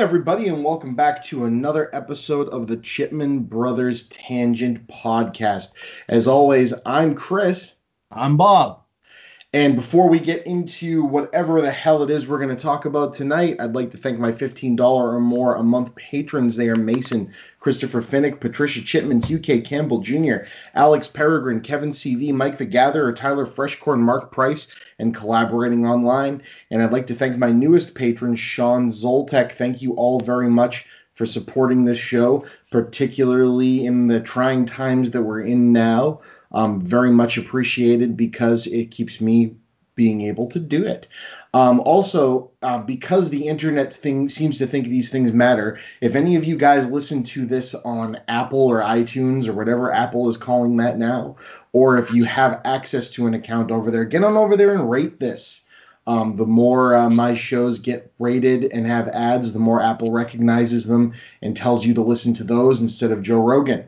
everybody, and welcome back to another episode of the Chipman Brothers Tangent Podcast. As always, I'm Chris. I'm Bob. And before we get into whatever the hell it is we're going to talk about tonight, I'd like to thank my $15 or more a month patrons. They are Mason, Christopher Finnick, Patricia Chipman, Hugh K. Campbell Jr., Alex Peregrine, Kevin CV, Mike the Gatherer, Tyler Freshcorn, Mark Price, and Collaborating Online. And I'd like to thank my newest patron, Sean Zoltek. Thank you all very much for supporting this show, particularly in the trying times that we're in now. Very much appreciated because it keeps me being able to do it. Also, because the internet thing seems to think these things matter, if any of you guys listen to this on Apple or iTunes or whatever Apple is calling that now, or if you have access to an account over there, get on over there and rate this. The more my shows get rated and have ads, the more Apple recognizes them and tells you to listen to those instead of Joe Rogan.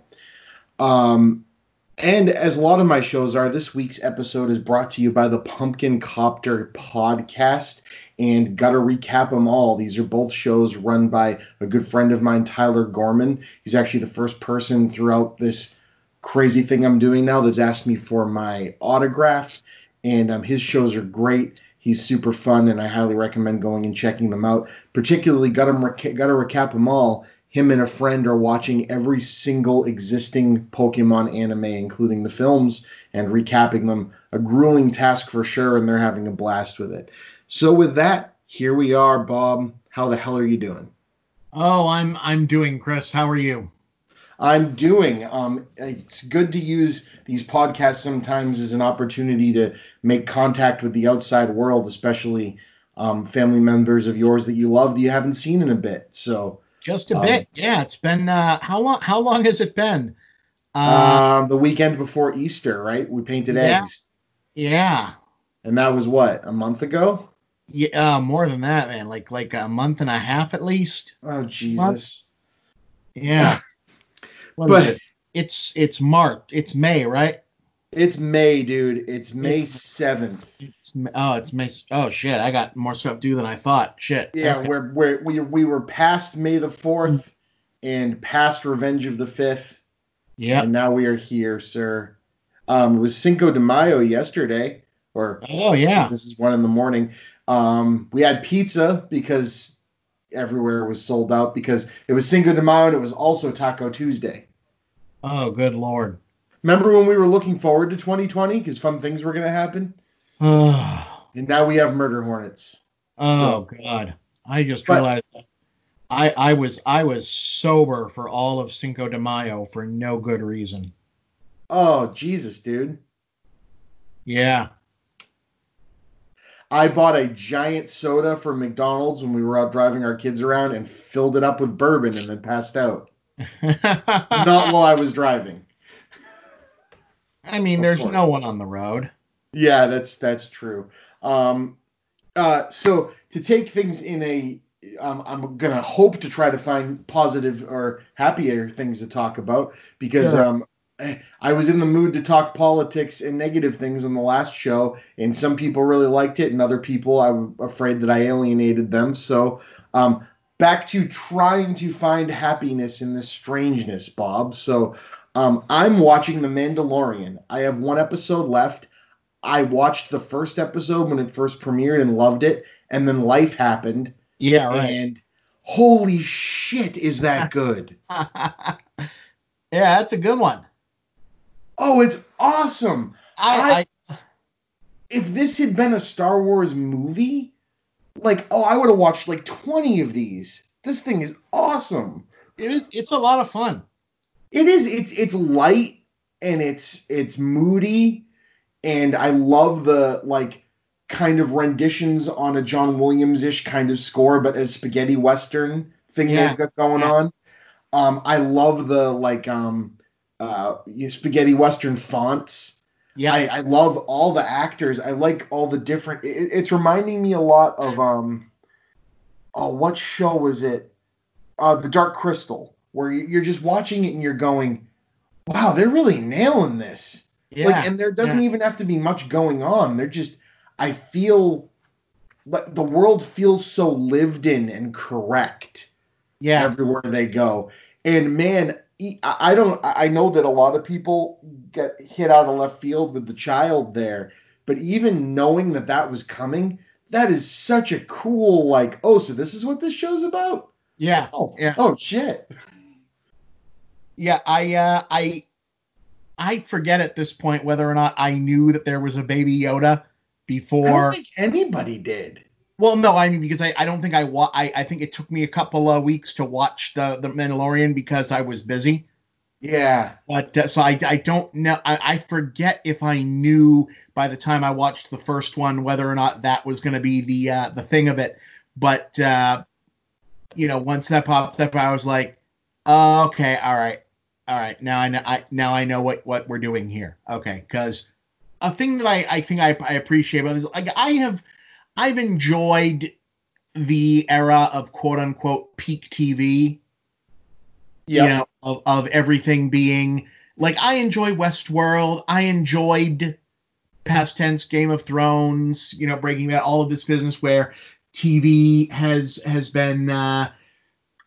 And as a lot of my shows are, this week's episode is brought to you by the Pumpkin Copter Podcast and Gotta Recap Them All. These are both shows run by a good friend of mine, Tyler Gorman. He's actually the first person throughout this crazy thing I'm doing now that's asked me for my autographs, and his shows are great. He's super fun, and I highly recommend going and checking them out, particularly Gotta Recap Them All. Him and a friend are watching every single existing Pokemon anime, including the films, and recapping them. A grueling task for sure, and they're having a blast with it. So with that, here we are, Bob. How the hell are you doing? Oh, I'm doing, Chris. How are you? I'm doing. It's good to use these podcasts sometimes as an opportunity to make contact with the outside world, especially family members of yours that you love that you haven't seen in a bit. So... just a bit, yeah. It's been how long has it been? The weekend before Easter, right? We painted eggs. Yeah. And that was what, a month ago? Yeah, more than that, man. Like a month and a half at least. Oh Jesus. Yeah. But it's marked. It's May, right? It's May, dude. It's May 7th. It's May. Oh shit! I got more stuff due than I thought. Shit. Yeah, okay. we were past May the 4th, and past Revenge of the 5th. Yeah. And now we are here, sir. It was Cinco de Mayo yesterday, or oh yeah, this is 1 a.m. We had pizza because everywhere was sold out because it was Cinco de Mayo and it was also Taco Tuesday. Oh, good lord. Remember when we were looking forward to 2020 because fun things were going to happen? And now we have murder hornets. Oh, so, God. I just realized I was sober for all of Cinco de Mayo for no good reason. Oh, Jesus, dude. Yeah. I bought a giant soda from McDonald's when we were out driving our kids around and filled it up with bourbon and then passed out. Not while I was driving. I mean, there's no one on the road. Yeah, that's true. So to take things in a, I'm going to hope to try to find positive or happier things to talk about because sure. I was in the mood to talk politics and negative things on the last show, and some people really liked it, and other people I'm afraid that I alienated them. So back to trying to find happiness in this strangeness, Bob. So... I'm watching The Mandalorian. I have one episode left. I watched the first episode when it first premiered and loved it, and then life happened. Yeah, right. And holy shit, is that good. Yeah, that's a good one. Oh, it's awesome. I if this had been a Star Wars movie, like, oh, I would have watched like 20 of these. This thing is awesome. It's a lot of fun. It is. It's light and it's moody, and I love the like kind of renditions on a John Williams-ish kind of score, but a spaghetti western thing they've got going on. I love the like spaghetti western fonts. Yeah, I love all the actors. I like all the different. It's reminding me a lot of what show was it? The Dark Crystal. Where you're just watching it and you're going, wow, they're really nailing this. Yeah. Like, and there doesn't even have to be much going on. They're just, I feel like the world feels so lived in and correct. yeah, everywhere they go. And man, I know that a lot of people get hit out of left field with the child there, but even knowing that that was coming, that is such a cool, like, oh, so this is what this show's about? Yeah. Oh, yeah. Oh shit. Yeah, I forget at this point whether or not I knew that there was a Baby Yoda before. I don't think anybody did. Well, no, I mean, because I don't think I think it took me a couple of weeks to watch the Mandalorian because I was busy. Yeah. But so I don't know. I forget if I knew by the time I watched the first one whether or not that was going to be the thing of it. But, you know, once that popped up, I was like, oh, okay, all right. All right, now I know what we're doing here. Okay, because a thing that I think I appreciate about this, like I've enjoyed the era of quote unquote peak TV. Yeah, you know, of everything being like, I enjoy Westworld, I enjoyed Past Tense, Game of Thrones, you know, Breaking Bad, all of this business where TV has been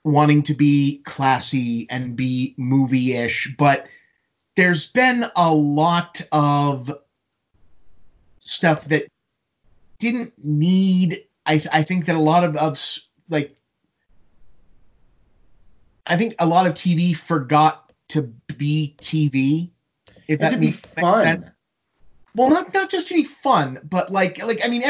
wanting to be classy and be movie-ish, but there's been a lot of stuff that didn't need, I think that a lot of like, I think a lot of TV forgot to be TV. If that be fun. Sense. Well, not just to be fun, but like, I mean,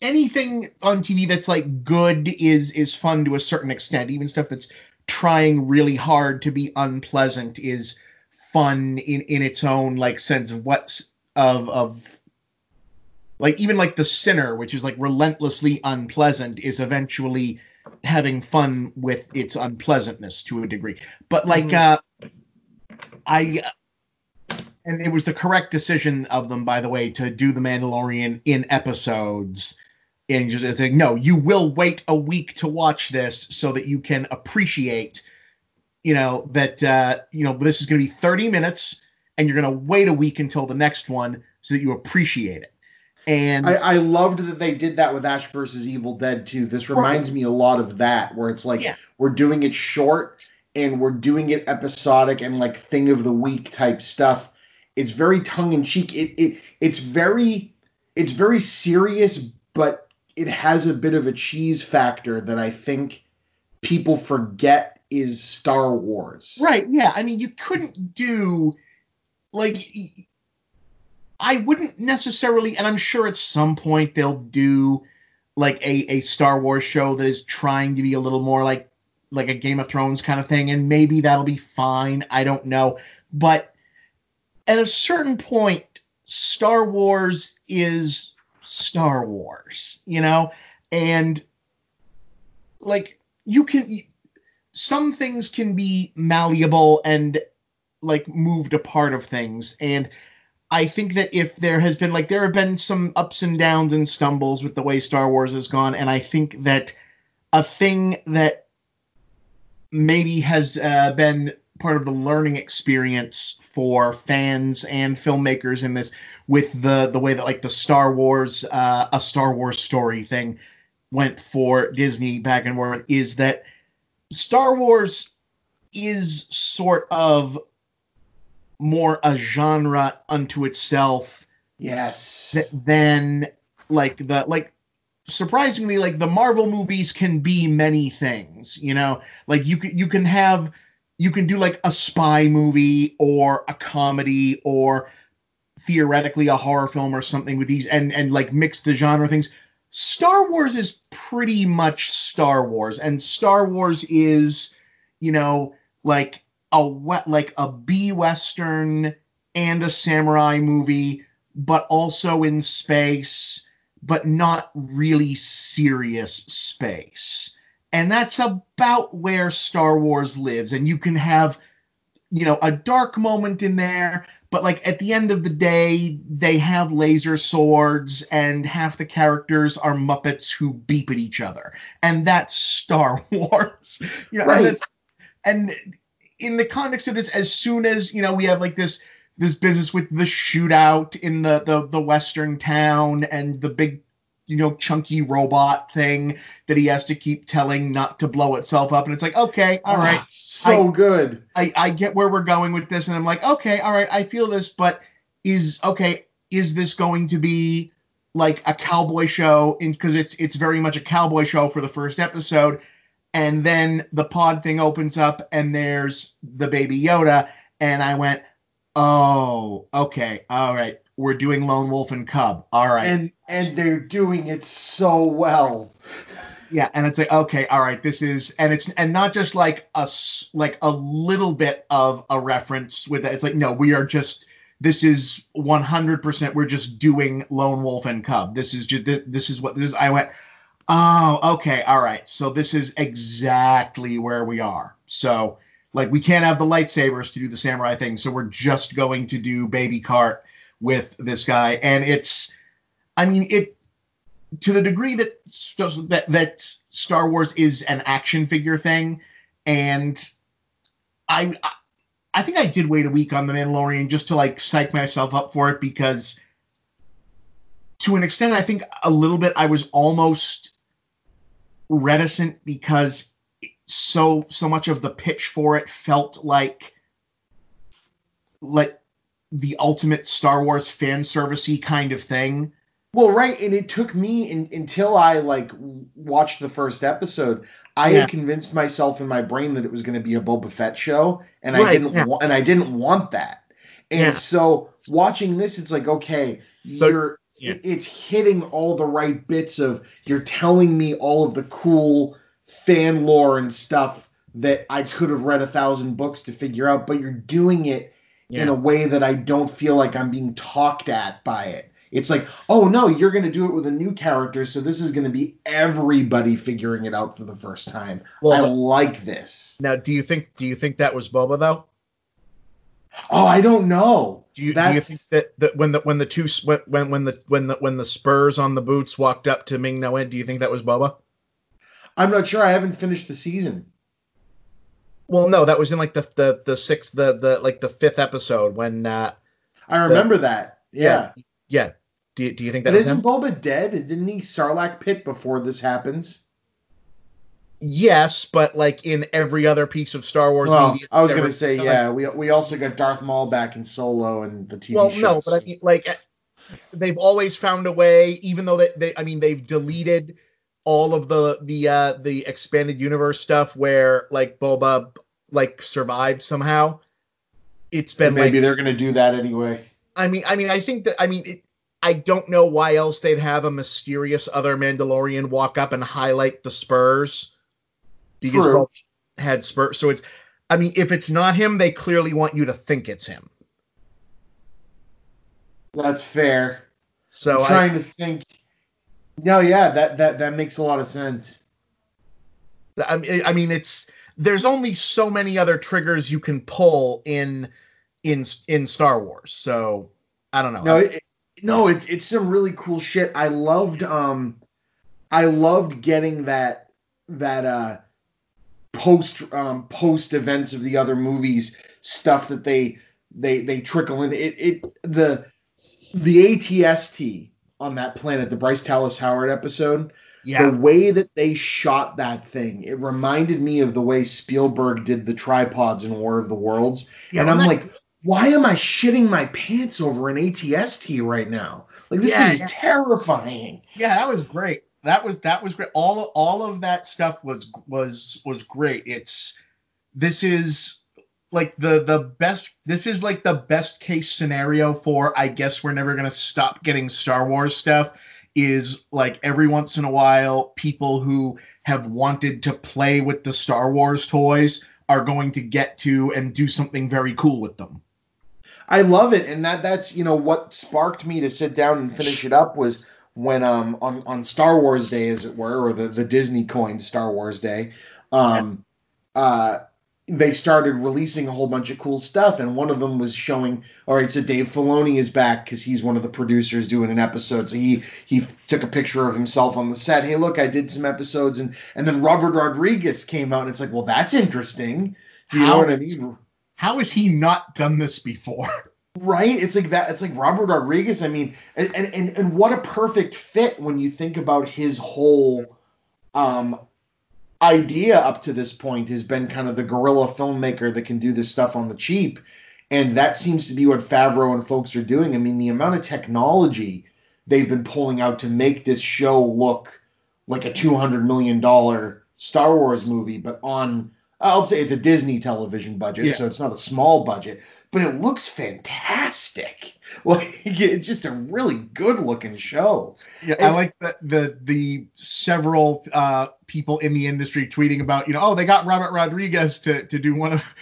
anything on TV that's like good is fun to a certain extent. Even stuff that's trying really hard to be unpleasant is fun in its own like sense of what's of like, even like The Sinner, which is like relentlessly unpleasant, is eventually having fun with its unpleasantness to a degree. But like, and it was the correct decision of them, by the way, to do The Mandalorian in episodes. And just it's like, no, you will wait a week to watch this so that you can appreciate, you know, that, you know, this is going to be 30 minutes and you're going to wait a week until the next one so that you appreciate it. And I loved that they did that with Ash versus Evil Dead too. This reminds me a lot of that, where it's like, yeah, we're doing it short and we're doing it episodic and like thing of the week type stuff. It's very tongue in cheek. It's very serious, but it has a bit of a cheese factor that I think people forget is Star Wars. Right, yeah. I mean, you couldn't do, like, I wouldn't necessarily, and I'm sure at some point they'll do like a Star Wars show that is trying to be a little more like a Game of Thrones kind of thing, and maybe that'll be fine. I don't know. But at a certain point, Star Wars is Star Wars, you know? And, like, some things can be malleable and, like, moved apart of things. And I think that if there have been some ups and downs and stumbles with the way Star Wars has gone, and I think that a thing that maybe has been part of the learning experience for fans and filmmakers in this, with the way that like the Star Wars, A Star Wars Story thing went for Disney back and forth, is that Star Wars is sort of more a genre unto itself. Yes. Than like surprisingly, like the Marvel movies can be many things, you know, like you can do like a spy movie or a comedy or theoretically a horror film or something with these and like mix the genre things. Star Wars is pretty much Star Wars, and Star Wars is, you know, like a B-Western and a samurai movie, but also in space, but not really serious space. And that's about where Star Wars lives. And you can have, you know, a dark moment in there, but like at the end of the day, they have laser swords and half the characters are Muppets who beep at each other. And that's Star Wars. You know, right. And in the context of this, as soon as, you know, we have like this business with the shootout in the Western town and the big chunky robot thing that he has to keep telling not to blow itself up. And it's like, okay, all right. So good. I get where we're going with this. And I'm like, okay, all right, I feel this, but is this going to be like a cowboy show? Because it's very much a cowboy show for the first episode. And then the pod thing opens up and there's the baby Yoda. And I went, oh, okay, all right. We're doing Lone Wolf and Cub. All right. And they're doing it so well. Yeah. And it's like, okay, all right, this is, and not just like a little bit of a reference with that. It's like, no, we are just, this is 100%. We're just doing Lone Wolf and Cub. This is just, this is what this is. I went, oh, okay. All right. So this is exactly where we are. So like, we can't have the lightsabers to do the samurai thing. So we're just going to do Baby Cart with this guy. And it's, I mean, it, to the degree that Star Wars is an action figure thing, and I think I did wait a week on The Mandalorian just to like psych myself up for it, because to an extent, I think a little bit, I was almost reticent because so much of the pitch for it felt like the ultimate Star Wars fan service-y kind of thing. Well, right, and it took me until I watched the first episode. I had convinced myself in my brain that it was going to be a Boba Fett show, and I didn't want that. And so watching this, it's like, okay, it's hitting all the right bits of, you're telling me all of the cool fan lore and stuff that I could have read 1,000 books to figure out, but you're doing it in a way that I don't feel like I'm being talked at by it. It's like, oh no, you're going to do it with a new character, so this is going to be everybody figuring it out for the first time. Well, I like this. Now, do you think that was Boba though? Oh, I don't know. Do you think that when the spurs on the boots walked up to Ming-Na Wen, do you think that was Boba? I'm not sure. I haven't finished the season. Well, no, that was in like the sixth, the fifth episode when I remember that. Yeah. Do you think that was him? Isn't Boba dead? Didn't he Sarlacc pit before this happens? Yes, but like in every other piece of Star Wars media. I was going to say, we also got Darth Maul back in Solo and the TV shows. Well, no, but I mean, like, they've always found a way, even though they've deleted all of the expanded universe stuff where like Boba survived somehow. It's been maybe they're going to do that anyway. I don't know why else they'd have a mysterious other Mandalorian walk up and highlight the spurs, because Boba had spurs. So it's, I mean, if it's not him, they clearly want you to think it's him. That's fair. So I'm trying to think. No, yeah, that makes a lot of sense. I mean, there's only so many other triggers you can pull in Star Wars. So I don't know. No, it's some really cool shit. I loved getting that post events of the other movies stuff that they trickle in. The ATST on that planet, the Bryce Dallas Howard episode. Yeah. The way that they shot that thing, it reminded me of the way Spielberg did the tripods in War of the Worlds. Yeah, and I'm like, why am I shitting my pants over an ATST right now? Like, this thing is terrifying. Yeah, that was great. That was great. All of that stuff was great. This is like the best case scenario for, I guess we're never going to stop getting Star Wars stuff, is like every once in a while, people who have wanted to play with the Star Wars toys are going to get to and do something very cool with them. I love it. And that's, what sparked me to sit down and finish it up was when, on Star Wars Day, as it were, or the Disney coined Star Wars Day, they started releasing a whole bunch of cool stuff. And one of them was showing, all right, so Dave Filoni is back, because he's one of the producers doing an episode. So he took a picture of himself on the set. Hey, look, I did some episodes. And then Robert Rodriguez came out, and it's like, well, that's interesting. You know what I mean? How has he not done this before? Right? It's like that. It's like Robert Rodriguez. I mean, and what a perfect fit when you think about his whole idea up to this point has been kind of the guerrilla filmmaker that can do this stuff on the cheap. And that seems to be what Favreau and folks are doing. I mean, the amount of technology they've been pulling out to make this show look like a $200 million Star Wars movie, but on, I'll say it's a Disney television budget, yeah. So it's not a small budget, but it looks fantastic. Like, it's just a really good looking show. Yeah, and I like the several people in the industry tweeting about, you know, oh, they got Robert Rodriguez to do one of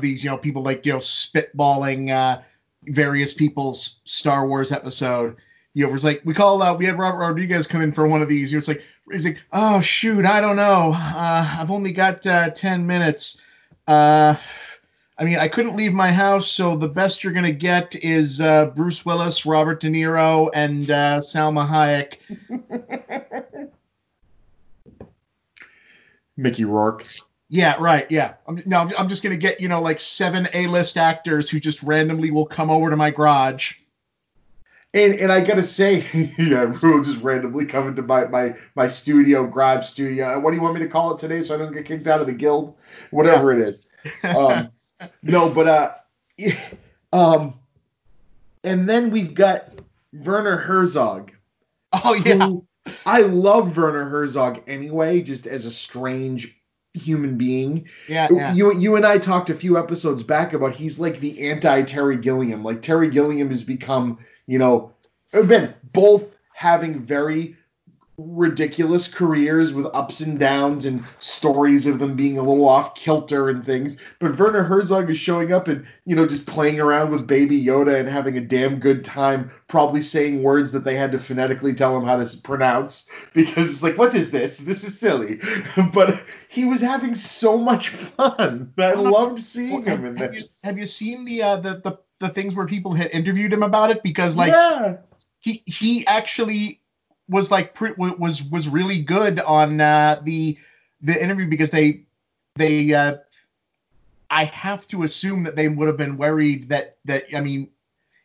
these, you know, people like, you know, spitballing various people's Star Wars episode. You know, it's like, we had Robert Rodriguez come in for one of these. You know, it's like, he's like, oh, shoot, I don't know. I've only got 10 minutes. I mean, I couldn't leave my house, so the best you're going to get is Bruce Willis, Robert De Niro, and Salma Hayek. Mickey Rourke. Yeah, right, yeah. I'm just going to get, you know, like 7 A-list actors who just randomly will come over to my garage. And I got to say, yeah, Rue just randomly coming to my studio, garage studio. What do you want me to call it today so I don't get kicked out of the guild? Whatever it is. No, but and then we've got Werner Herzog. Oh, yeah. I love Werner Herzog anyway, just as a strange human being. Yeah. You and I talked a few episodes back about he's like the anti-Terry Gilliam. Like, Terry Gilliam has become... You know, again, both having very ridiculous careers with ups and downs and stories of them being a little off kilter and things. But Werner Herzog is showing up and, you know, just playing around with Baby Yoda and having a damn good time, probably saying words that they had to phonetically tell him how to pronounce because it's like, what is this? This is silly. But he was having so much fun. I loved seeing him in this. Have you seen the things where people had interviewed him about it? Because like, yeah. he actually was like, was really good on the interview because they I have to assume that they would have been worried that, I mean,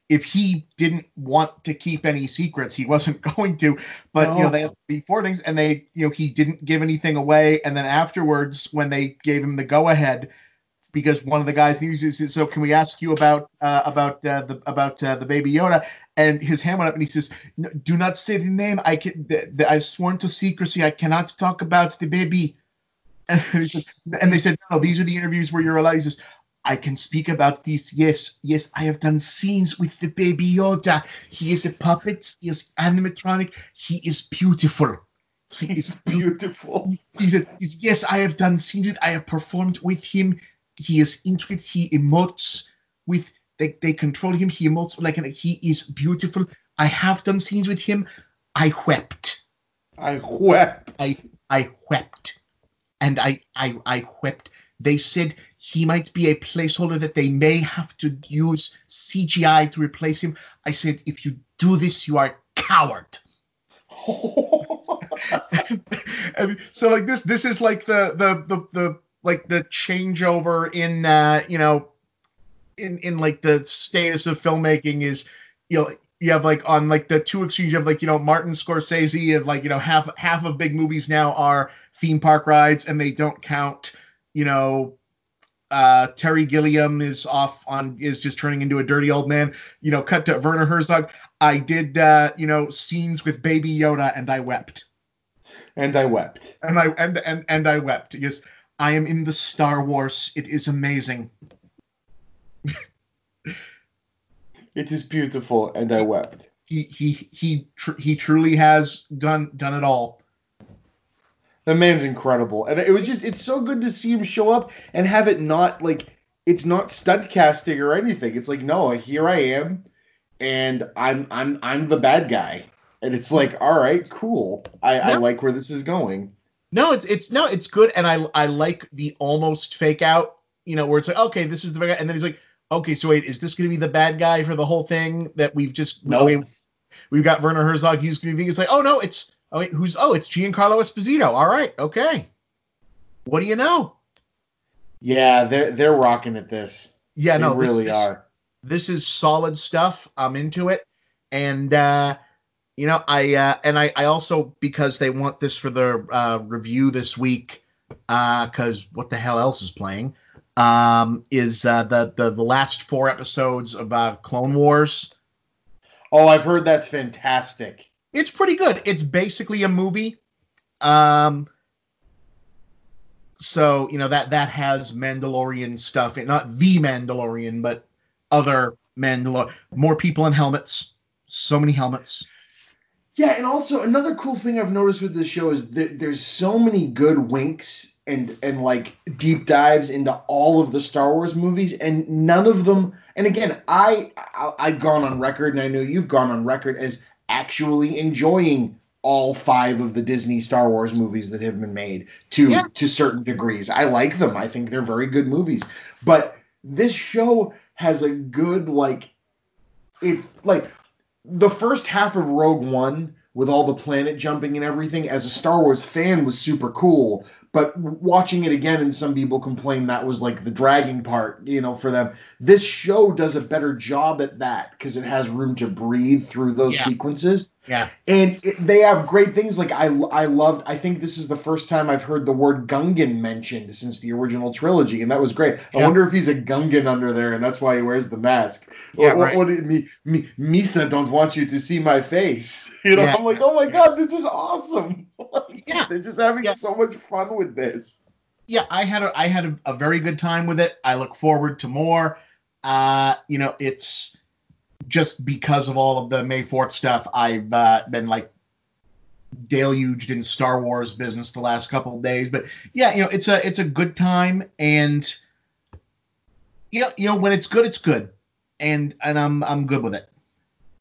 if he didn't want to keep any secrets, he wasn't going to, but no. You know, they had before things and they, you know, he didn't give anything away. And then afterwards when they gave him the go ahead, because one of the guys uses, so can we ask you about the Baby Yoda? And his hand went up, and he says, no, "Do not say the name. I've sworn to secrecy. I cannot talk about the baby." And they said, "No, these are the interviews where you're allowed." He says, "I can speak about this. Yes, I have done scenes with the Baby Yoda. He is a puppet. He is animatronic. He is beautiful." He's beautiful. He said, "Yes, I have done scenes with. I have performed with him. He is intricate. He emotes with. They control him. He emotes like he is beautiful. I have done scenes with him. I wept. They said he might be a placeholder that they may have to use CGI to replace him. I said, if you do this, you are a coward." So like this is like the like the changeover in, you know, in like the status of filmmaking is, you know, you have like on like the two extremes, you have like, you know, Martin Scorsese of like, you know, half of big movies now are theme park rides and they don't count, you know, Terry Gilliam is just turning into a dirty old man, you know, cut to Werner Herzog. I did, you know, scenes with Baby Yoda and I wept. And I wept. Yes. I am in the Star Wars. It is amazing. It is beautiful, and I wept. He truly has done it all. The man's incredible, and it was just—it's so good to see him show up and have it not like it's not stunt casting or anything. It's like, no, here I am, and I'm the bad guy, and it's like, all right, cool. I like where this is going. No, it's good, and I like the almost fake out, you know, where it's like, okay, this is the bad guy, and then he's like, okay, so wait, is this going to be the bad guy for the whole thing that we've just we've got Werner Herzog, he's going to be, it's like, oh no, it's Giancarlo Esposito, all right, okay, what do you know? Yeah, they're rocking at this. Yeah, they really are. This is solid stuff. I'm into it. And, you know, I also, because they want this for their review this week, because what the hell else is playing, is the last four episodes of Clone Wars. Oh, I've heard that's fantastic. It's pretty good. It's basically a movie. So, you know, that has Mandalorian stuff. Not the Mandalorian, but other Mandalorian. More people in helmets. So many helmets. Yeah, and also another cool thing I've noticed with this show is there's so many good winks and like deep dives into all of the Star Wars movies, and none of them. And again, I've gone on record, and I know you've gone on record as actually enjoying all five of the Disney Star Wars movies that have been made to certain degrees. I like them. I think they're very good movies. But this show has a good the first half of Rogue One with all the planet jumping and everything as a Star Wars fan was super cool, but watching it again, and some people complain that was like the dragging part, you know, for them. This show does a better job at that because it has room to breathe through those sequences. Yeah. And they have great things. Like I think this is the first time I've heard the word Gungan mentioned since the original trilogy. And that was great. Yeah. I wonder if he's a Gungan under there and that's why he wears the mask. Yeah, right. What did me Misa don't want you to see my face. You know, yeah. I'm like, oh my God, this is awesome. They're just having so much fun with this. Yeah. I had a very good time with it. I look forward to more. You know, it's just because of all of the May 4th stuff, I've been like deluged in Star Wars business the last couple of days. But yeah, you know, it's a good time, and you know when it's good, and I'm good with it.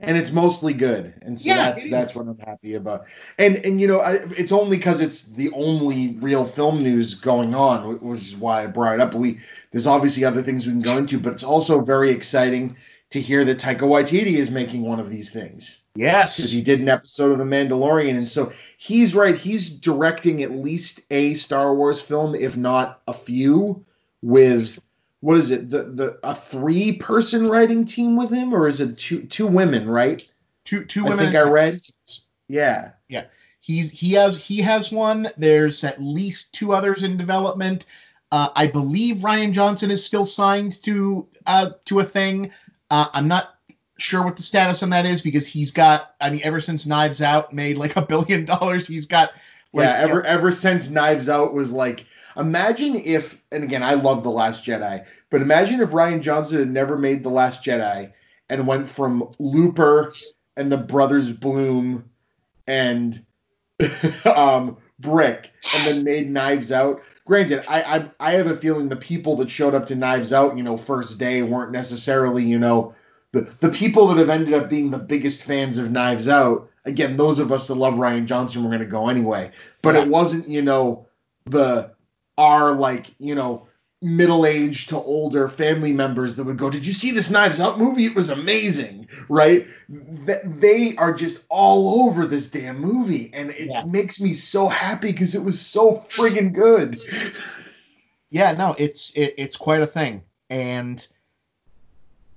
And it's mostly good, and so that's what I'm happy about. And you know, it's only because it's the only real film news going on, which is why I brought it up. There's obviously other things we can go into, but it's also very exciting to hear that Taika Waititi is making one of these things. Yes. Because he did an episode of The Mandalorian. And so he's right. He's directing at least a Star Wars film, if not a few, with, what is it? A three-person writing team with him? Or is it two women, right? Two women. I think I read. Yeah. Yeah. He has one. There's at least two others in development. I believe Rian Johnson is still signed to a thing. I'm not sure what the status on that is because he's got, I mean, ever since Knives Out made like $1 billion, he's got. Like, yeah, ever since Knives Out was like, imagine if, and again, I love The Last Jedi, but imagine if Rian Johnson had never made The Last Jedi and went from Looper and the Brothers Bloom and Brick and then made Knives Out. Granted, I have a feeling the people that showed up to Knives Out, you know, first day weren't necessarily, you know, the people that have ended up being the biggest fans of Knives Out. Again, those of us that love Rian Johnson were going to go anyway. But it wasn't, you know, middle-aged to older family members that would go, did you see this Knives Out movie? It was amazing, right? They are just all over this damn movie, and it makes me so happy because it was so friggin' good. Yeah, no, it's quite a thing, and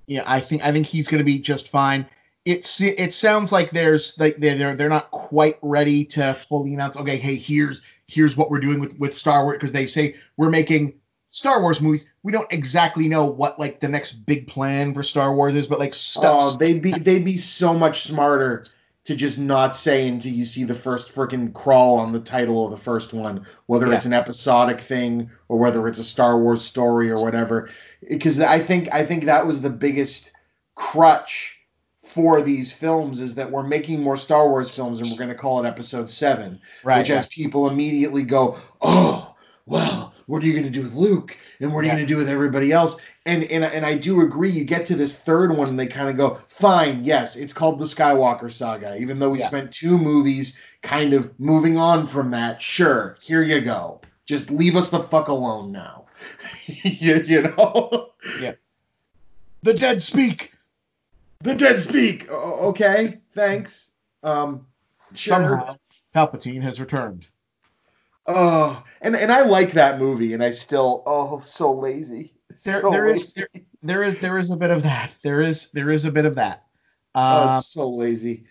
yeah, I think he's going to be just fine. It sounds like there's like they're not quite ready to fully announce. Okay, hey, here's what we're doing with Star Wars, because they say we're making Star Wars movies. We don't exactly know what like the next big plan for Star Wars is, but like stuff. Oh, they'd be so much smarter to just not say until you see the first freaking crawl on the title of the first one, whether it's an episodic thing or whether it's a Star Wars story or whatever. Because I think that was the biggest crutch for these films, is that we're making more Star Wars films and we're going to call it Episode 7, right? Which has people immediately go, oh, well. What are you going to do with Luke? And what are you going to do with everybody else? And I do agree. You get to this third one and they kind of go, fine, yes, it's called the Skywalker Saga. Even though we spent two movies kind of moving on from that, sure, here you go. Just leave us the fuck alone now. you know? Yeah. The dead speak. The dead speak. Okay, thanks. Somehow, Palpatine has returned. Oh, and I like that movie, and I still, so lazy. There is a bit of that. Oh, it's so lazy.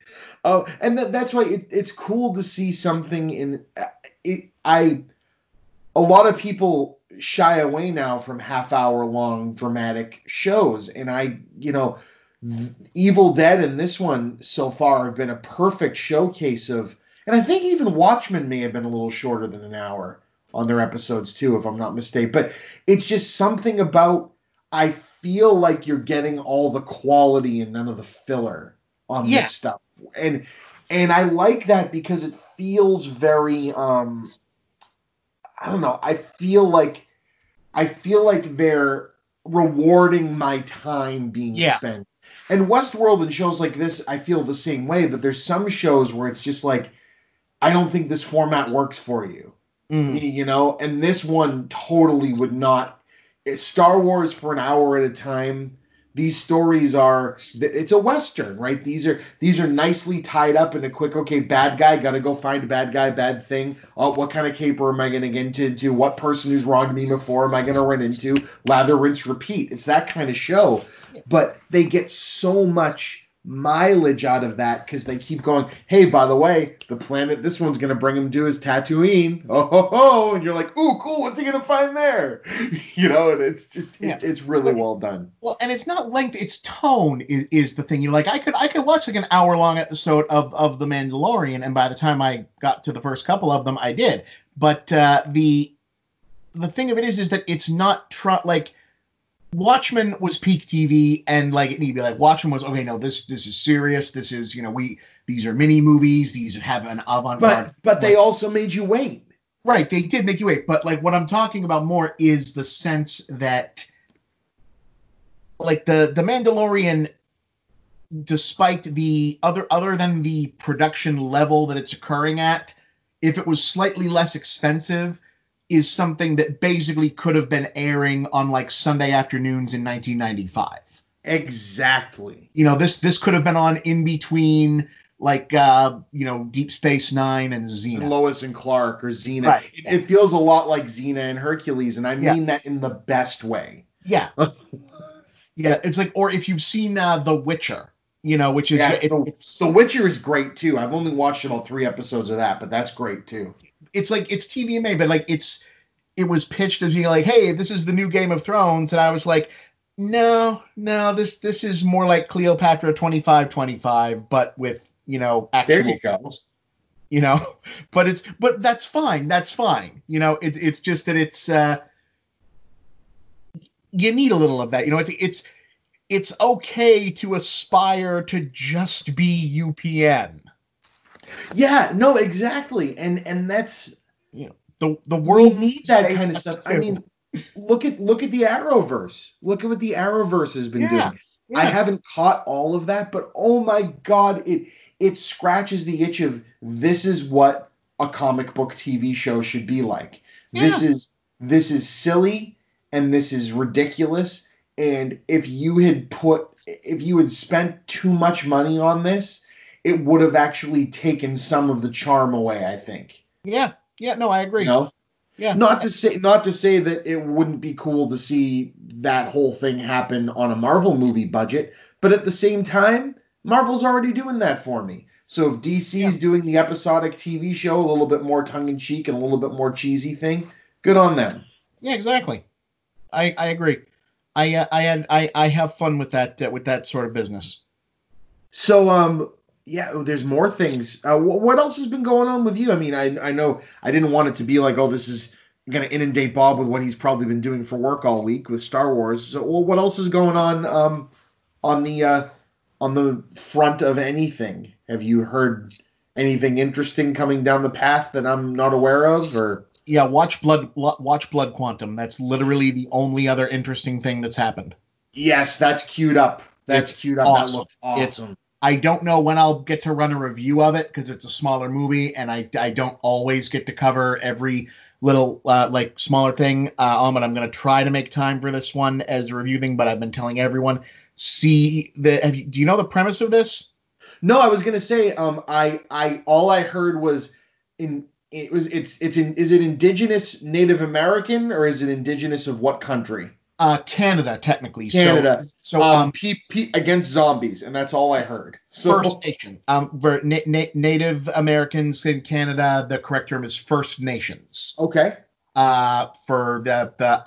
Oh, and that's why it's cool to see something in it. A lot of people shy away now from half-hour-long dramatic shows, and Evil Dead and this one so far have been a perfect showcase of, and I think even Watchmen may have been a little shorter than an hour on their episodes too, if I'm not mistaken. But it's just something about, I feel like you're getting all the quality and none of the filler on this stuff. And I like that because it feels very, I don't know. I feel like they're rewarding my time being spent. And Westworld and shows like this, I feel the same way. But there's some shows where it's just like, I don't think this format works for you. You know, and this one totally would not. It's Star Wars for an hour at a time. These stories are, it's a Western, right? These are nicely tied up in a quick, okay, bad guy, gotta go find a bad guy, bad thing. Oh, what kind of caper am I gonna get into? What person who's wronged me before am I gonna run into? Lather, rinse, repeat. It's that kind of show. But they get so much mileage out of that because they keep going, hey, by the way, the planet this one's gonna bring him to is Tatooine. Oh, ho, ho. And you're like, ooh, cool, what's he gonna find there? You know, and it's just it's really well done. Well, and it's not length, it's tone is the thing. You're like, I could watch like an hour-long episode of The Mandalorian, and by the time I got to the first couple of them, I did. But the thing of it is that it's not like Watchmen was peak TV, and like it needed to be like, Watchmen was, okay, no, this is serious. This is, these are mini movies. These have an avant-garde. But they also made you wait. Right, they did make you wait. But like what I'm talking about more is the sense that like the Mandalorian, despite the other than the production level that it's occurring at, if it was slightly less expensive, is something that basically could have been airing on like Sunday afternoons in 1995. Exactly. This could have been on in between like, Deep Space Nine and Xena. And Lois and Clark or Xena. Right. It feels a lot like Xena and Hercules. And I mean that in the best way. Yeah. Yeah. It's like, or if you've seen The Witcher, which is. Yeah, The Witcher is great too. I've only watched about 3 episodes of that, but that's great too. It's like, it's TVMA, but like it was pitched as being like, hey, this is the new Game of Thrones. And I was like, no, this is more like Cleopatra 2525, but with, actual, there you go. But that's fine. It's just that it's, you need a little of that. It's okay to aspire to just be UPN. Yeah, no, exactly. And that's the world needs that kind of stuff. I mean, look at the Arrowverse. Look at what the Arrowverse has been doing. Yeah. I haven't caught all of that, but oh my God, it scratches the itch of this is what a comic book TV show should be like. Yeah. This is silly and this is ridiculous. And if you had spent too much money on this, it would have actually taken some of the charm away, I think. Yeah. Yeah. No, I agree. Yeah. Not to say that it wouldn't be cool to see that whole thing happen on a Marvel movie budget, but at the same time, Marvel's already doing that for me. So if DC's doing the episodic TV show, a little bit more tongue in cheek and a little bit more cheesy thing, good on them. Yeah, exactly. I agree. I have fun with that sort of business. So, yeah, there's more things. What else has been going on with you? I mean, I know I didn't want it to be like, oh, this is going to inundate Bob with what he's probably been doing for work all week with Star Wars. So, well, what else is going on the front of anything? Have you heard anything interesting coming down the path that I'm not aware of? Or yeah, watch Blood Quantum. That's literally the only other interesting thing that's happened. Yes, that's queued up. Awesome. That looks awesome. I don't know when I'll get to run a review of it because it's a smaller movie and I don't always get to cover every little smaller thing but I'm going to try to make time for this one as a review thing, but I've been telling everyone, do you know the premise of this? No, I was going to say I all I heard was is it indigenous Native American or is it indigenous of what country? Canada, technically. Canada. So against zombies, and that's all I heard. So, First Nation. Native Americans in Canada, the correct term is First Nations. Okay. For the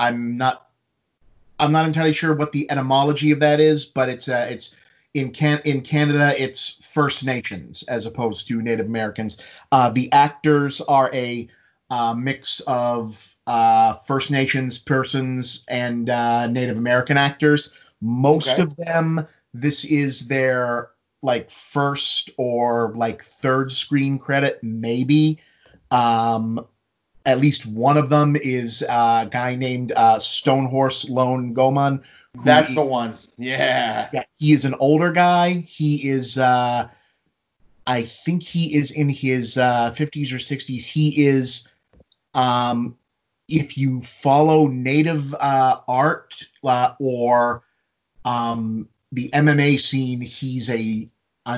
I'm not entirely sure what the etymology of that is, but it's in Canada it's First Nations as opposed to Native Americans. The actors are a mix of First Nations persons and Native American actors. Most of them, this is their first or third screen credit, maybe. At least one of them is a guy named Stonehorse Lone Goman. That's the one. Yeah. He is an older guy. He is, I think he is in his 50s or 60s. He is... if you follow native art or the MMA scene, he's a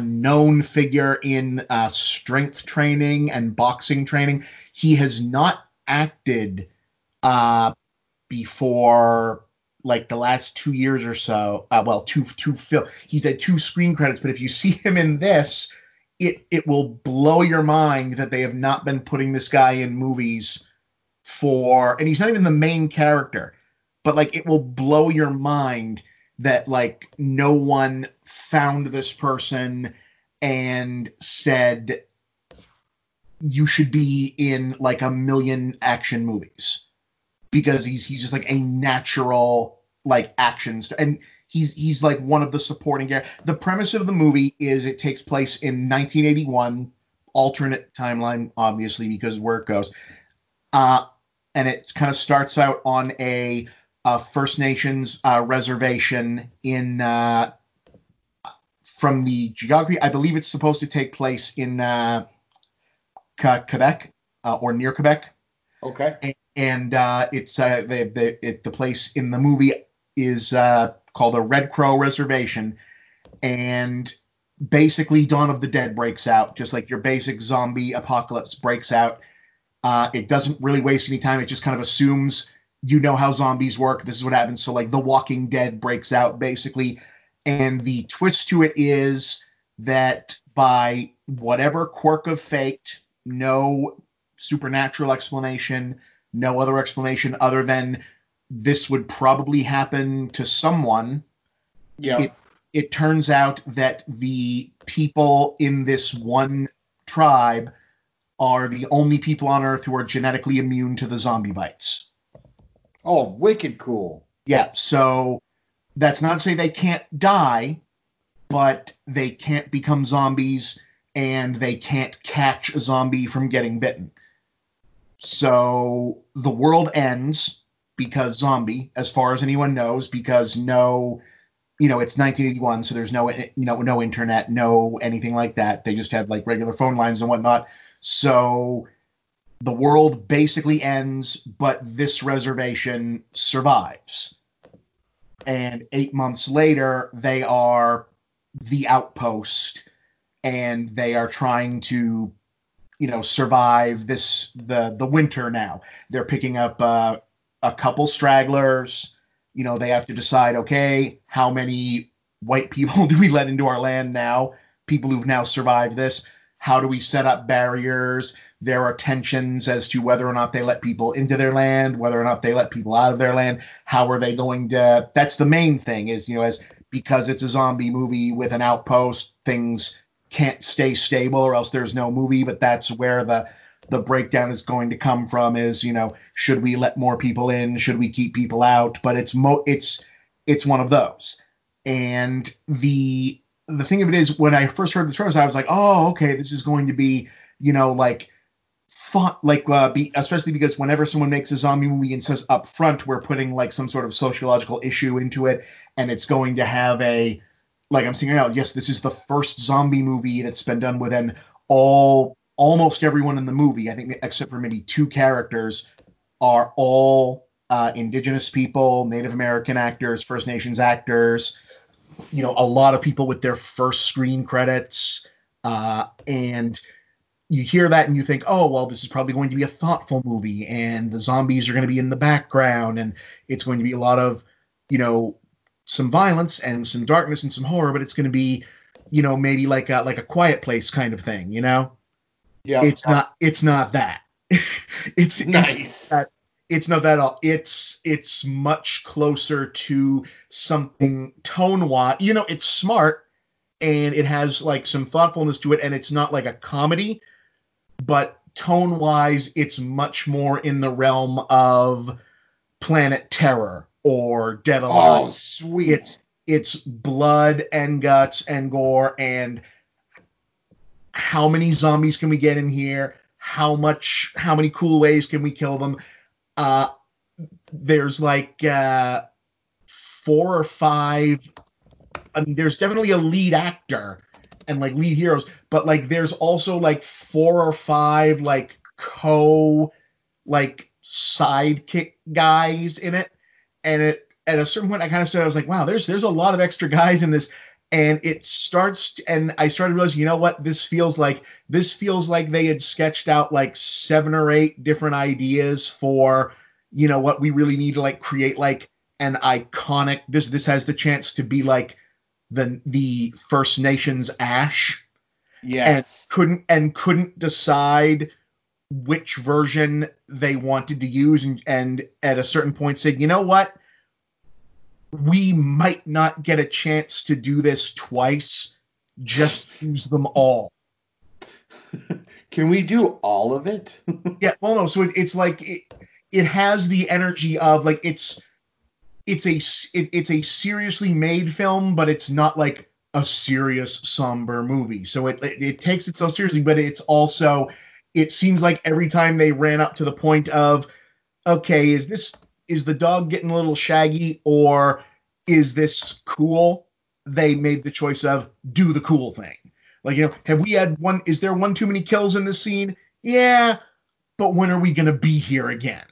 known figure in strength training and boxing training. He has not acted before the last 2 years or so. Well, two film. He's at 2 screen credits, but if you see him in this, it will blow your mind that they have not been putting this guy in movies. And he's not even the main character, but it will blow your mind that no one found this person and said you should be in 1 million action movies, because he's just a natural action star, and he's one of the supporting characters. The premise of the movie is it takes place in 1981, alternate timeline, obviously, because where it goes. And it kind of starts out on a First Nations reservation in from the geography. I believe it's supposed to take place in Quebec or near Quebec. Okay. And it's the place in the movie is called the Red Crow Reservation, and basically Dawn of the Dead breaks out, just your basic zombie apocalypse breaks out. It doesn't really waste any time. It just kind of assumes you know how zombies work. This is what happens. So, The Walking Dead breaks out, basically. And the twist to it is that by whatever quirk of fate, no supernatural explanation, no other explanation other than this would probably happen to someone. Yeah. It turns out that the people in this one tribe are the only people on Earth who are genetically immune to the zombie bites. Oh, wicked cool. Yeah, so that's not to say they can't die, but they can't become zombies, and they can't catch a zombie from getting bitten. So the world ends because zombie, as far as anyone knows, because it's 1981, so there's no internet, no anything like that. They just have regular phone lines and whatnot. So the world basically ends, but this reservation survives. And 8 months later, they are the outpost, and they are trying to, survive the winter now. They're picking up a couple stragglers. They have to decide, okay, how many white people do we let into our land now? People who've now survived this. How do we set up barriers? There are tensions as to whether or not they let people into their land, whether or not they let people out of their land. How are they going to... That's the main thing is, because it's a zombie movie with an outpost, things can't stay stable or else there's no movie. But that's where the breakdown is going to come from is, should we let more people in? Should we keep people out? But it's one of those. And the thing of it is, when I first heard the terms, I was like, oh, okay, this is going to be, fun, especially because whenever someone makes a zombie movie and says up front, we're putting some sort of sociological issue into it, and it's going to have I'm saying now, yes, this is the first zombie movie that's been done with almost everyone in the movie, I think, except for maybe 2 characters, are all indigenous people, Native American actors, First Nations actors, a lot of people with their first screen credits, and you hear that and you think, oh, well, this is probably going to be a thoughtful movie and the zombies are going to be in the background and it's going to be a lot of you know, some violence and some darkness and some horror, but it's going to be, you know, maybe like a Quiet Place kind of thing, you know? Yeah. It's not that. It's nice. It's not that at all. It's much closer to something tone-wise. You know, it's smart and it has like some thoughtfulness to it, and it's not like a comedy, but tone-wise, it's much more in the realm of Planet Terror or Dead Alive. Oh, sweet. It's blood and guts and gore and how many zombies can we get in here? How many cool ways can we kill them? There's like 4 or 5. I mean, there's definitely a lead actor and like lead heroes, but like there's also like 4 or 5 like sidekick guys in it. And it, at a certain point, I kind of said, I was like, wow, there's a lot of extra guys in this. And it starts, and I started realizing, you know what, this feels like they had sketched out like 7 or 8 different ideas for, you know, what we really need to like create like an iconic, this has the chance to be like the First Nations Ash. Yes. And couldn't decide which version they wanted to use. And at a certain point said, you know what? We might not get a chance to do this twice. Just use them all. Can we do all of it? Yeah. Well, no. So it's like it has the energy of like it's a seriously made film, but it's not like a serious somber movie. So it takes itself seriously, but it's also, it seems like every time they ran up to the point of, okay, is the dog getting a little shaggy or is this cool? They made the choice of do the cool thing. Like, you know, is there one too many kills in this scene? Yeah. But when are we going to be here again?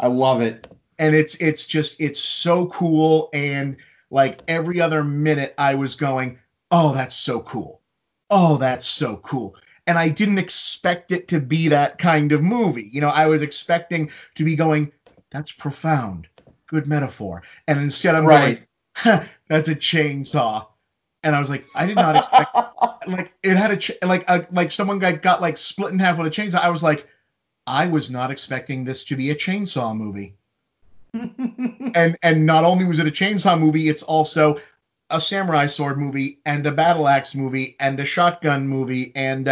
I love it. And it's so cool. And like every other minute I was going, oh, that's so cool. Oh, that's so cool. And I didn't expect it to be that kind of movie. You know, I was expecting to be going, that's profound. Good metaphor. And instead I'm going, that's a chainsaw. And I was like, I did not expect like it had like someone got like split in half with a chainsaw. I was like, I was not expecting this to be a chainsaw movie. And not only was it a chainsaw movie, it's also a samurai sword movie and a battle axe movie and a shotgun movie and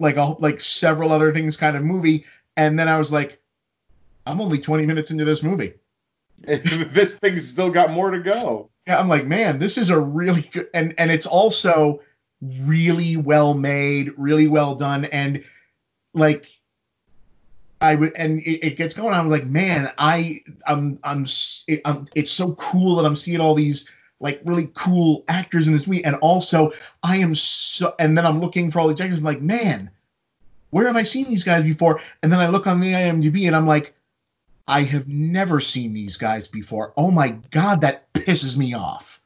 like several other things kind of movie. And then I was like, I'm only 20 minutes into this movie. This thing's still got more to go. Yeah, I'm like, man, this is a really good... And it's also really well made, really well done. And, like, it gets going. I'm like, man, it's so cool that I'm seeing all these, like, really cool actors in this movie. And also, I am so... And then I'm looking for all the actors. I'm like, man, where have I seen these guys before? And then I look on the IMDb and I'm like, I have never seen these guys before. Oh my God, that pisses me off.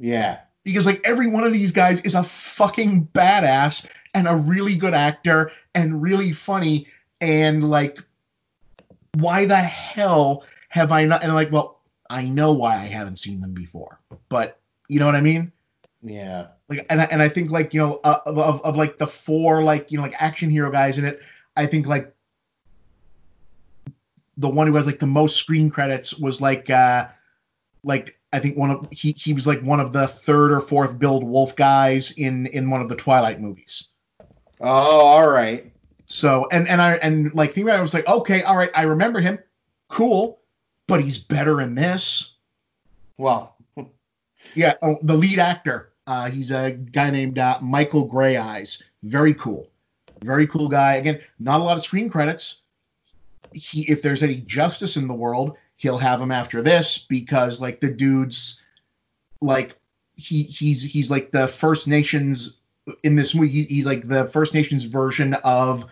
Yeah. Because like every one of these guys is a fucking badass and a really good actor and really funny. And like, why the hell have I not? And I'm like, well, I know why I haven't seen them before, but you know what I mean? Yeah. Like, and I think like, you know, of like the 4, like, you know, like action hero guys in it, I think like, the one who has like the most screen credits was like I think he was like one of the 3rd or 4th build wolf guys in one of the Twilight movies. Oh, all right. So and I like thinking about it, I was like, okay, all right, I remember him, cool, but he's better in this. Well, yeah, the lead actor, he's a guy named Michael Gray Eyes. Very cool guy. Again, not a lot of screen credits. If there's any justice in the world, he'll have him after this because like the dude's like, he's like the First Nations in this movie. He's like the First Nations version of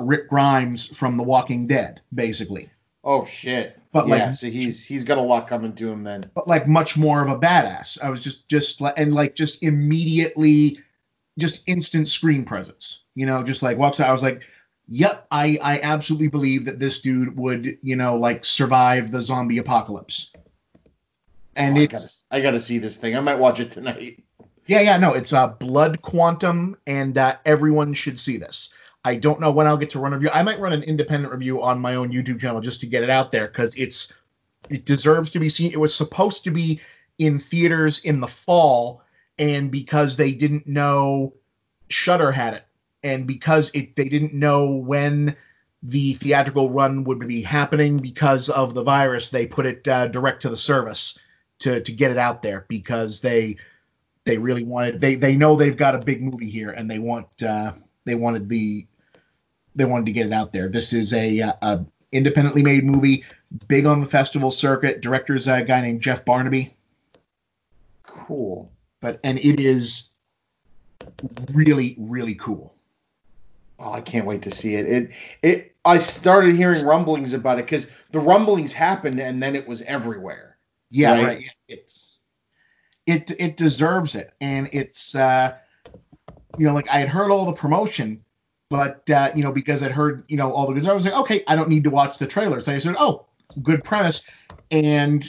Rick Grimes from The Walking Dead, basically. Oh shit. But yeah, like, so he's got a lot coming to him then, but like much more of a badass. I was just immediately just instant screen presence, you know, just like walks out. I was like, yep, I absolutely believe that this dude would, you know, like survive the zombie apocalypse. And oh, it's I gotta see this thing. I might watch it tonight. Yeah, no, it's Blood Quantum, and everyone should see this. I don't know when I'll get to run a review. I might run an independent review on my own YouTube channel just to get it out there, because it deserves to be seen. It was supposed to be in theaters in the fall, and because they didn't know Shudder had it, and because they didn't know when the theatrical run would be happening because of the virus, they put it direct to the service to get it out there, because they really wanted, they know they've got a big movie here, and they wanted to get it out there. This is a independently made movie, big on the festival circuit. Director's a guy named Jeff Barnaby. Cool. And it is really, really cool. Oh, I can't wait to see it. I started hearing rumblings about it, because the rumblings happened and then it was everywhere. Yeah, right. It deserves it. And it's I had heard all the promotion, but because I'd heard, all the, because I was like, okay, I don't need to watch the trailers. I said, oh, good premise. And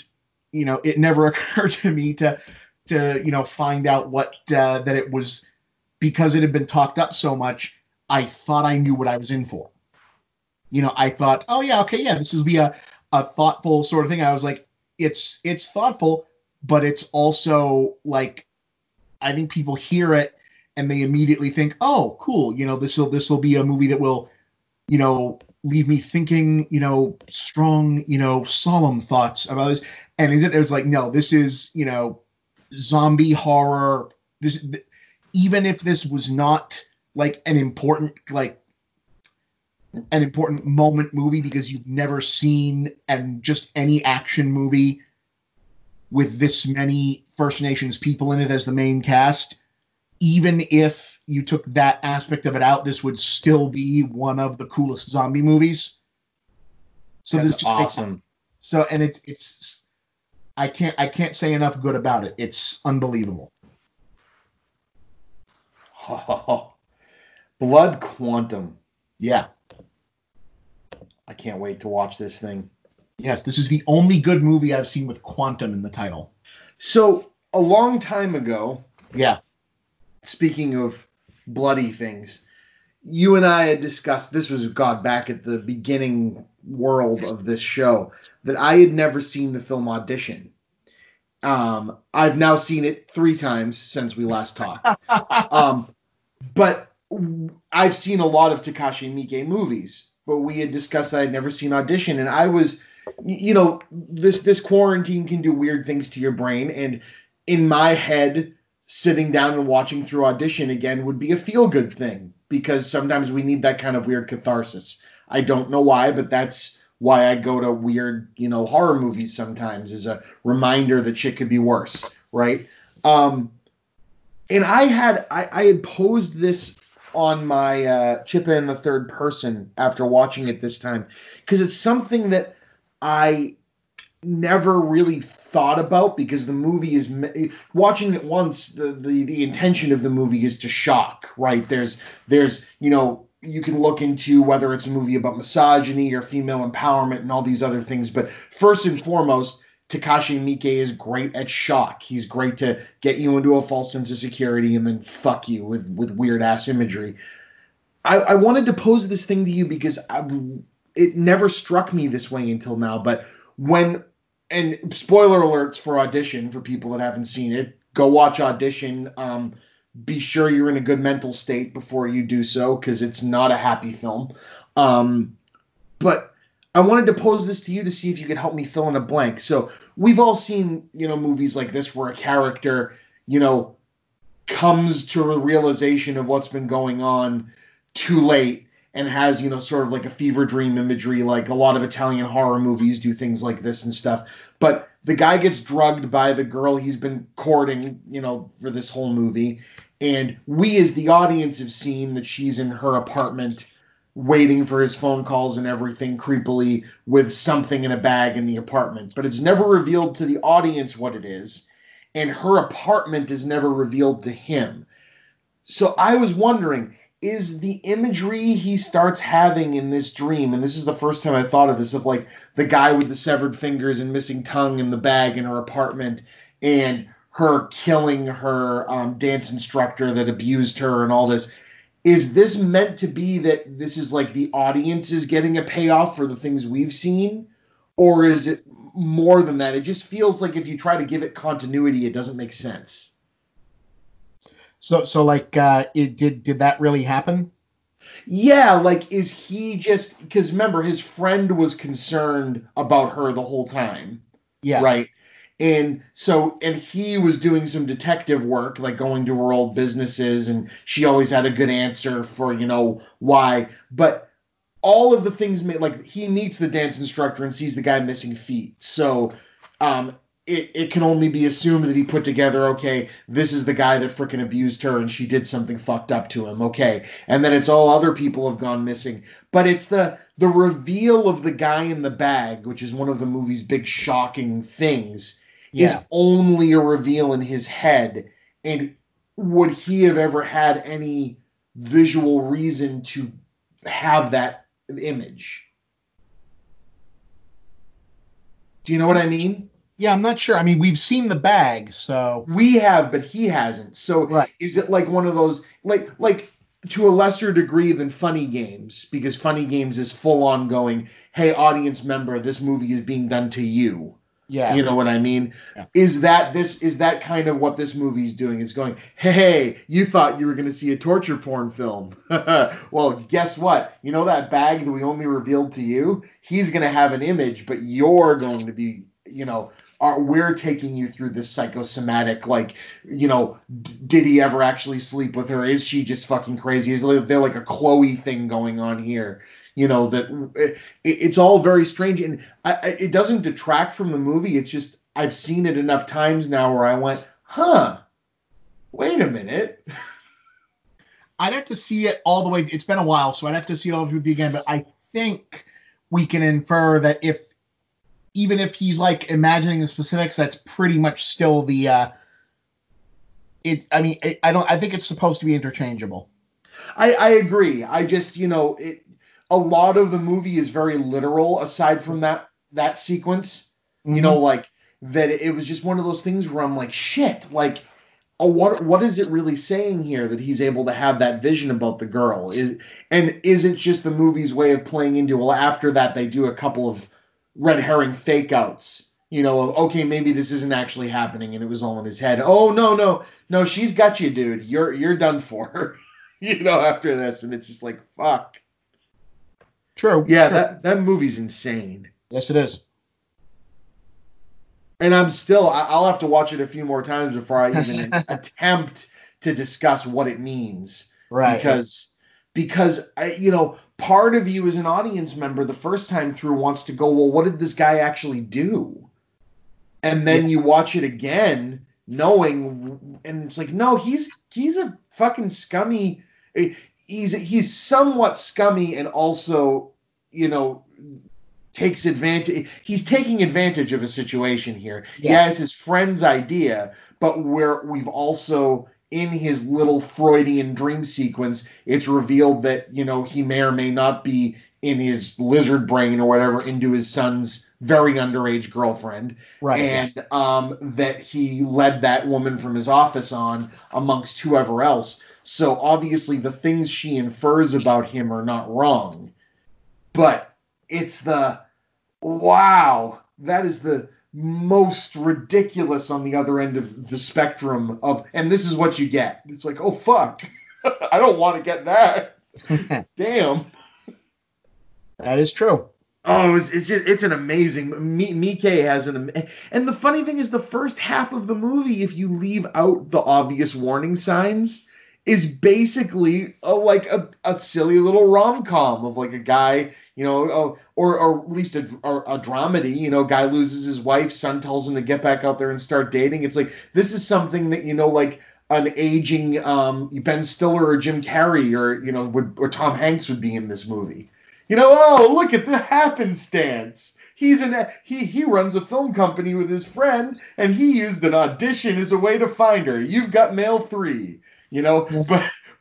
it never occurred to me to find out what that it was, because it had been talked up so much. I thought I knew what I was in for. I thought, oh yeah, okay, yeah, this will be a thoughtful sort of thing. I was like, it's thoughtful, but it's also like, I think people hear it and they immediately think, oh, cool, this will be a movie that will, leave me thinking, strong, solemn thoughts about this. And it was like, no, this is, zombie horror. This, even if this was not like an important moment movie, because you've never seen, and just any action movie with this many First Nations people in it as the main cast, even if you took that aspect of it out, this would still be one of the coolest zombie movies. So that's, this just awesome. Makes, so, and it's I can't say enough good about it. It's unbelievable. Oh, Blood Quantum. Yeah. I can't wait to watch this thing. Yes, this is the only good movie I've seen with quantum in the title. So, a long time ago, yeah. Speaking of bloody things, you and I had discussed, this was, God, back at the beginning world of this show, that I had never seen the film Audition. I've now seen it 3 times since we last talked. But I've seen a lot of Takashi Miike movies, but we had discussed that I'd never seen Audition, and I was, this quarantine can do weird things to your brain, and in my head, sitting down and watching through Audition again would be a feel-good thing, because sometimes we need that kind of weird catharsis. I don't know why, but that's why I go to weird, horror movies sometimes, is a reminder that shit could be worse, right? And I had posed this on my Chippa in the Third Person after watching it this time, because it's something that I never really thought about, because the movie is, watching it once, the intention of the movie is to shock, right? There's you can look into whether it's a movie about misogyny or female empowerment and all these other things, but first and foremost, Takashi Miike is great at shock. He's great to get you into a false sense of security and then fuck you with weird ass imagery. I wanted to pose this thing to you because it never struck me this way until now, but and spoiler alerts for Audition for people that haven't seen it. Go watch Audition. Be sure you're in a good mental state before you do so, because it's not a happy film. But I wanted to pose this to you to see if you could help me fill in a blank. So we've all seen, movies like this where a character, comes to a realization of what's been going on too late, and has, sort of like a fever dream imagery, like a lot of Italian horror movies do things like this and stuff. But the guy gets drugged by the girl he's been courting, for this whole movie. And we as the audience have seen that she's in her apartment waiting for his phone calls and everything creepily, with something in a bag in the apartment. But it's never revealed to the audience what it is. And her apartment is never revealed to him. So I was wondering, is the imagery he starts having in this dream. And this is the first time I thought of this, of like the guy with the severed fingers and missing tongue in the bag in her apartment, and her killing her dance instructor that abused her and all this. Is this meant to be that this is like the audience is getting a payoff for the things we've seen? Or is it more than that? It just feels like if you try to give it continuity, it doesn't make sense. So like, it did that really happen? Yeah, like, is he just... Because remember, his friend was concerned about her the whole time. Yeah. Right? And so, and he was doing some detective work, like going to her old businesses, and she always had a good answer for, you know, why. But all of the things, like, he meets the dance instructor and sees the guy missing feet. So, it can only be assumed that he put together, okay, this is the guy that frickin' abused her and she did something fucked up to him, okay. And then it's all other people have gone missing. But it's the reveal of the guy in the bag, which is one of the movie's big shocking things, is only a reveal in his head. And would he have ever had any visual reason to have that image? Do you know what I mean? Yeah, I'm not sure. I mean, we've seen the bag, so... We have, but he hasn't. So Is it like one of those... Like to a lesser degree than Funny Games, because Funny Games is full-on going, hey, audience member, this movie is being done to you. Yeah. You know what I mean? Yeah. Is that kind of what this movie's doing? It's going, hey, you thought you were going to see a torture porn film. Well, guess what? You know that bag that we only revealed to you? He's going to have an image, but you're going to be... You know, we're taking you through this psychosomatic, like, you know, did he ever actually sleep with her? Is she just fucking crazy? Is there like a Chloe thing going on here? You know, that it's all very strange. And it doesn't detract from the movie. It's just I've seen it enough times now where I went, huh, wait a minute. I'd have to see it all the way. It's been a while, so I'd have to see it all the way again. But I think we can infer that even if he's like imagining the specifics, that's pretty much still the. I think it's supposed to be interchangeable. I agree. I just, you know, a lot of the movie is very literal. Aside from that sequence, mm-hmm. you know, like that, it was just one of those things where I'm like, shit, like, what is it really saying here that he's able to have that vision about the girl? Is it just the movie's way of playing into? Well, after that, they do a couple of red herring fake outs, you know, of, okay, maybe this isn't actually happening and it was all in his head. Oh, no, she's got you, dude. You're done for, you know, after this. And it's just like, fuck. True. Yeah, true. That movie's insane. Yes, it is. And I'm still, I'll have to watch it a few more times before I even attempt to discuss what it means. Right. Because I, you know, part of you as an audience member the first time through wants to go, well, what did this guy actually do? And then you watch it again, knowing, and it's like, no, he's a fucking scummy. He's somewhat scummy and also, you know, takes advantage. He's taking advantage of a situation here. Yeah, it's his friend's idea, but we've also... in his little Freudian dream sequence, it's revealed that, you know, he may or may not be in his lizard brain or whatever into his son's very underage girlfriend. Right. And that he led that woman from his office on amongst whoever else. So obviously the things she infers about him are not wrong. But it's wow, that is the... most ridiculous on the other end of the spectrum of, and this is what you get. It's like, oh fuck, I don't want to get that. Damn, that is true. Oh, it's just, it's an amazing. Miike has and the funny thing is, the first half of the movie, if you leave out the obvious warning signs, is basically a silly little rom-com of like a guy, you know, or at least a dramedy, you know, guy loses his wife, son tells him to get back out there and start dating. It's like, this is something that, you know, like an aging Ben Stiller or Jim Carrey or, you know, or Tom Hanks would be in this movie. You know, oh, look at the happenstance. He runs a film company with his friend and he used an audition as a way to find her. You've got mail 3. You know,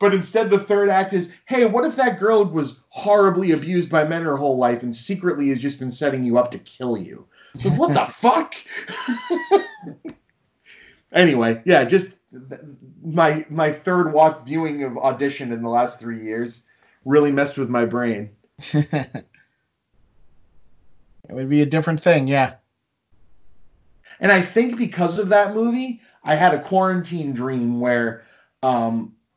but But instead, the third act is, hey, what if that girl was horribly abused by men her whole life and secretly has just been setting you up to kill you? Like, what the fuck? Anyway, yeah, just my third watch viewing of Audition in the last 3 years really messed with my brain. It would be a different thing, yeah. And I think because of that movie, I had a quarantine dream where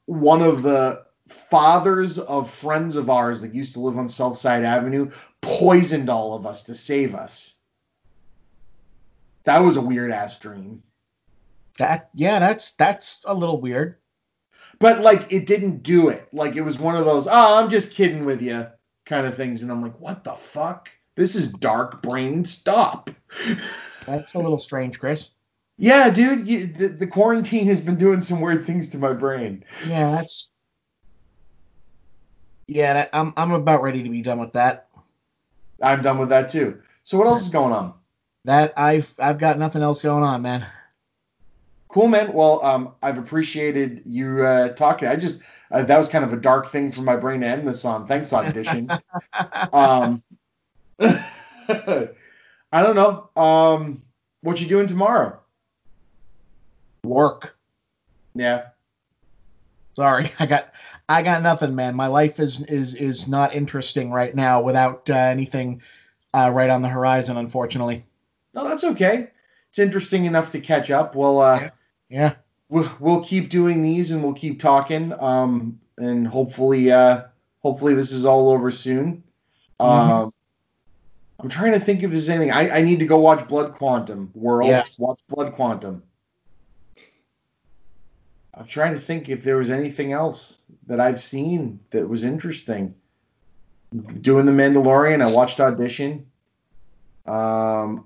one of the fathers of friends of ours that used to live on Southside Avenue poisoned all of us to save us. That was a weird-ass dream. That's a little weird. But, like, it didn't do it. Like, it was one of those, oh, I'm just kidding with you kind of things. And I'm like, what the fuck? This is dark brain. Stop. That's a little strange, Chris. Yeah, dude. The quarantine has been doing some weird things to my brain. Yeah, that's... Yeah, I'm about ready to be done with that. I'm done with that, too. So what else is going on? I've got nothing else going on, man. Cool, man. Well, I've appreciated you talking. I just that was kind of a dark thing for my brain to end this on. Thanks, Audition. I don't know. What you doing tomorrow? Work. Yeah. Sorry, I got nothing, man. My life is not interesting right now without anything right on the horizon, unfortunately. No, that's okay. It's interesting enough to catch up. Well, yeah. We'll keep doing these and we'll keep talking. And hopefully this is all over soon. Mm-hmm. I'm trying to think if there's anything. I need to go watch Blood Quantum. World, yeah. Watch Blood Quantum. I'm trying to think if there was anything else that I've seen that was interesting. Doing The Mandalorian, I watched Audition. I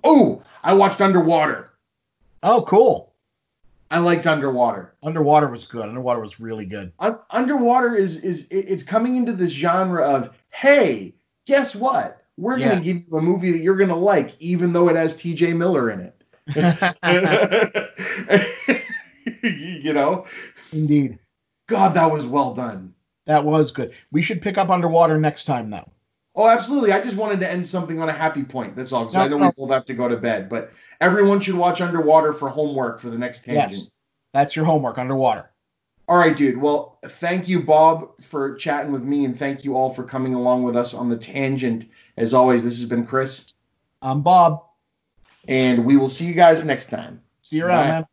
watched Underwater. Oh, cool. I liked Underwater. Underwater was good. Underwater was really good. Underwater it's coming into this genre of, hey, guess what? We're going to give you a movie that you're going to like, even though it has T.J. Miller in it. You know? Indeed. God, that was well done. That was good. We should pick up Underwater next time, though. Oh, absolutely. I just wanted to end something on a happy point. That's all. Because I know we both have to go to bed. But everyone should watch Underwater for homework for the next tangent. Yes. That's your homework, Underwater. All right, dude. Well, thank you, Bob, for chatting with me. And thank you all for coming along with us on the tangent. As always, this has been Chris. I'm Bob. And we will see you guys next time. See you around, man.